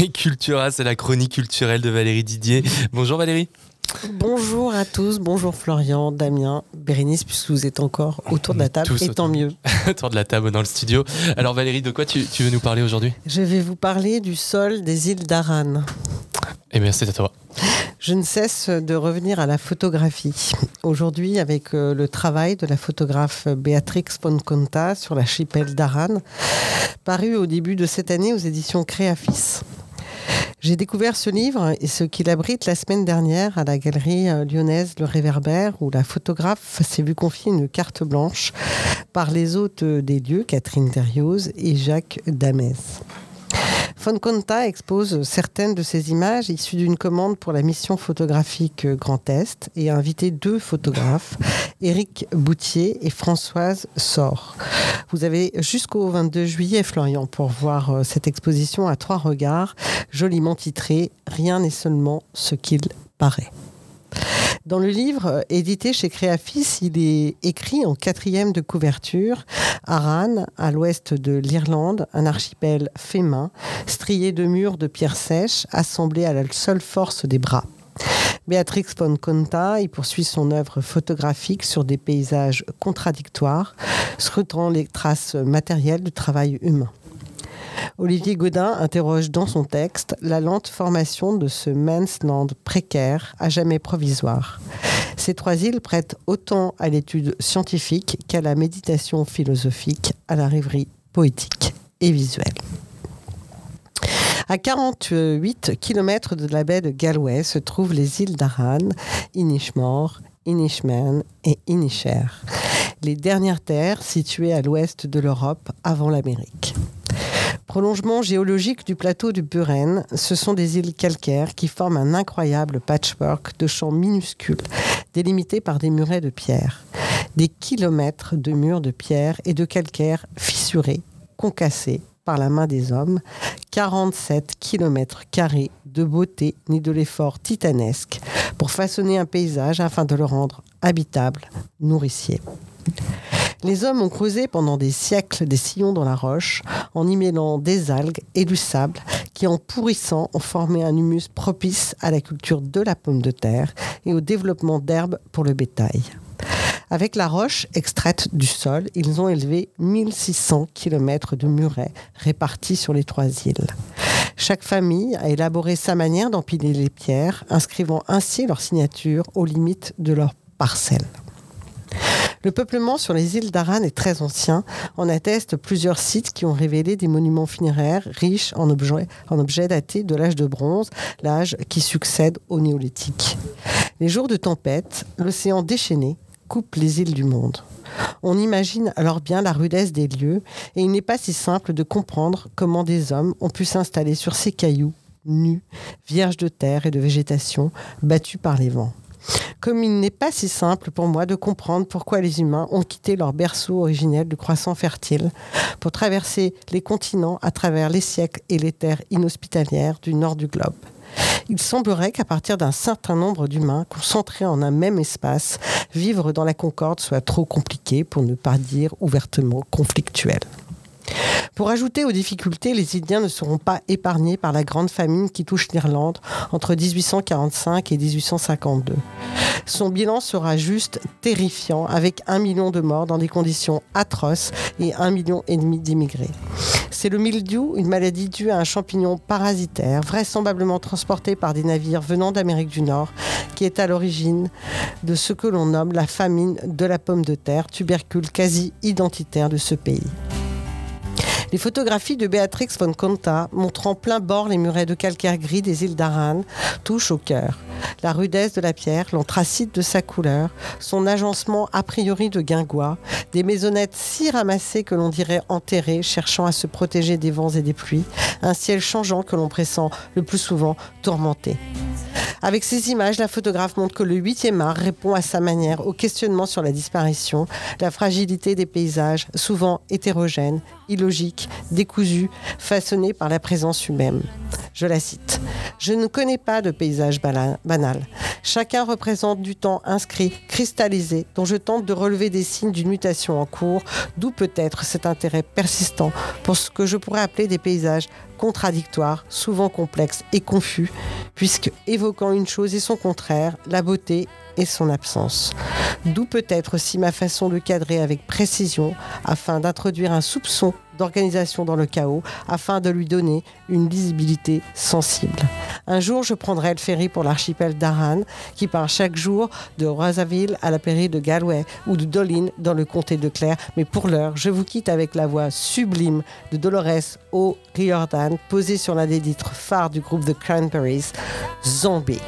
Et Cultura, c'est la chronique culturelle de Valérie Disdier. Bonjour Valérie. Bonjour à tous, bonjour Florian, Damien, Bérénice, puisque vous êtes encore autour de la table, et tant mieux. Autour de la table dans le studio. Alors Valérie, de quoi tu veux nous parler aujourd'hui ? Je vais vous parler du sol des îles d'Aran. Eh bien, c'est à toi. Je ne cesse de revenir à la photographie. Aujourd'hui, avec le travail de la photographe Beatrix Von Conta sur l'archipel d'Aran, paru au début de cette année aux éditions Créaphis. J'ai découvert ce livre et ce qu'il abrite la semaine dernière à la galerie lyonnaise Le Réverbère, où la photographe s'est vue confier une carte blanche par les hôtes des lieux, Catherine Thériose et Jacques Damez. Von Conta expose certaines de ses images issues d'une commande pour la mission photographique Grand Est et a invité 2 photographes, Eric Boutier et Françoise Sors. Vous avez jusqu'au 22 juillet, Florian, pour voir cette exposition à 3 regards, joliment titrée « Rien n'est seulement ce qu'il paraît ». Dans le livre édité chez Créaphis, il est écrit en 4e de couverture « Aran, à l'ouest de l'Irlande, un archipel fait main, strié de murs de pierres sèches, assemblés à la seule force des bras ». Beatrix Von Conta y poursuit son œuvre photographique sur des paysages contradictoires, scrutant les traces matérielles du travail humain. Olivier Godin interroge dans son texte la lente formation de ce mainland précaire, à jamais provisoire. Ces 3 îles prêtent autant à l'étude scientifique qu'à la méditation philosophique, à la rêverie poétique et visuelle. À 48 km de la baie de Galway se trouvent les îles d'Aran, Inishmore, Inishmaan et Inisheer, les dernières terres situées à l'ouest de l'Europe avant l'Amérique. Prolongement géologique du plateau du Burren, ce sont des îles calcaires qui forment un incroyable patchwork de champs minuscules, délimités par des murets de pierre. Des kilomètres de murs de pierre et de calcaire fissurés, concassés par la main des hommes. 47 kilomètres carrés de beauté ni de l'effort titanesque pour façonner un paysage afin de le rendre habitable, nourricier. Les hommes ont creusé pendant des siècles des sillons dans la roche, en y mêlant des algues et du sable, qui en pourrissant ont formé un humus propice à la culture de la pomme de terre et au développement d'herbes pour le bétail. Avec la roche extraite du sol, ils ont élevé 1600 km de murets répartis sur les 3 îles. Chaque famille a élaboré sa manière d'empiler les pierres, inscrivant ainsi leur signature aux limites de leur parcelle. Le peuplement sur les îles d'Aran est très ancien. En attestent plusieurs sites qui ont révélé des monuments funéraires riches en objets datés de l'âge de bronze, l'âge qui succède au néolithique. Les jours de tempête, l'océan déchaîné coupe les îles du monde. On imagine alors bien la rudesse des lieux et il n'est pas si simple de comprendre comment des hommes ont pu s'installer sur ces cailloux, nus, vierges de terre et de végétation, battus par les vents. Comme il n'est pas si simple pour moi de comprendre pourquoi les humains ont quitté leur berceau originel du croissant fertile pour traverser les continents à travers les siècles et les terres inhospitalières du nord du globe. Il semblerait qu'à partir d'un certain nombre d'humains concentrés en un même espace, vivre dans la concorde soit trop compliqué pour ne pas dire ouvertement conflictuel. Pour ajouter aux difficultés, les Indiens ne seront pas épargnés par la grande famine qui touche l'Irlande entre 1845 et 1852. Son bilan sera juste terrifiant, avec 1 million de morts dans des conditions atroces et 1,5 million d'immigrés. C'est le mildiou, une maladie due à un champignon parasitaire, vraisemblablement transporté par des navires venant d'Amérique du Nord, qui est à l'origine de ce que l'on nomme la famine de la pomme de terre, tubercule quasi identitaire de ce pays. Les photographies de Beatrix Von Conta, montrant plein bord les murets de calcaire gris des îles d'Aran, touchent au cœur. La rudesse de la pierre, l'anthracite de sa couleur, son agencement a priori de guingois, des maisonnettes si ramassées que l'on dirait enterrées, cherchant à se protéger des vents et des pluies, un ciel changeant que l'on pressent le plus souvent tourmenté. Avec ces images, la photographe montre que le 8e art répond à sa manière au questionnement sur la disparition, la fragilité des paysages, souvent hétérogènes, illogiques, décousus, façonnés par la présence humaine. Je la cite. « Je ne connais pas de paysage banal. Chacun représente du temps inscrit, cristallisé, dont je tente de relever des signes d'une mutation en cours, d'où peut-être cet intérêt persistant pour ce que je pourrais appeler des paysages contradictoires, souvent complexes et confus, puisque évoquant une chose et son contraire, la beauté et son absence. D'où peut-être aussi ma façon de cadrer avec précision afin d'introduire un soupçon d'organisation dans le chaos, afin de lui donner une lisibilité sensible. Un jour, je prendrai le ferry pour l'archipel d'Aran, qui part chaque jour de Roisaville à la pairie de Galway ou de Doolin dans le comté de Clare. Mais pour l'heure, je vous quitte avec la voix sublime de Dolores O'Riordan, posée sur l'un des titres phares du groupe The Cranberries, Zombie.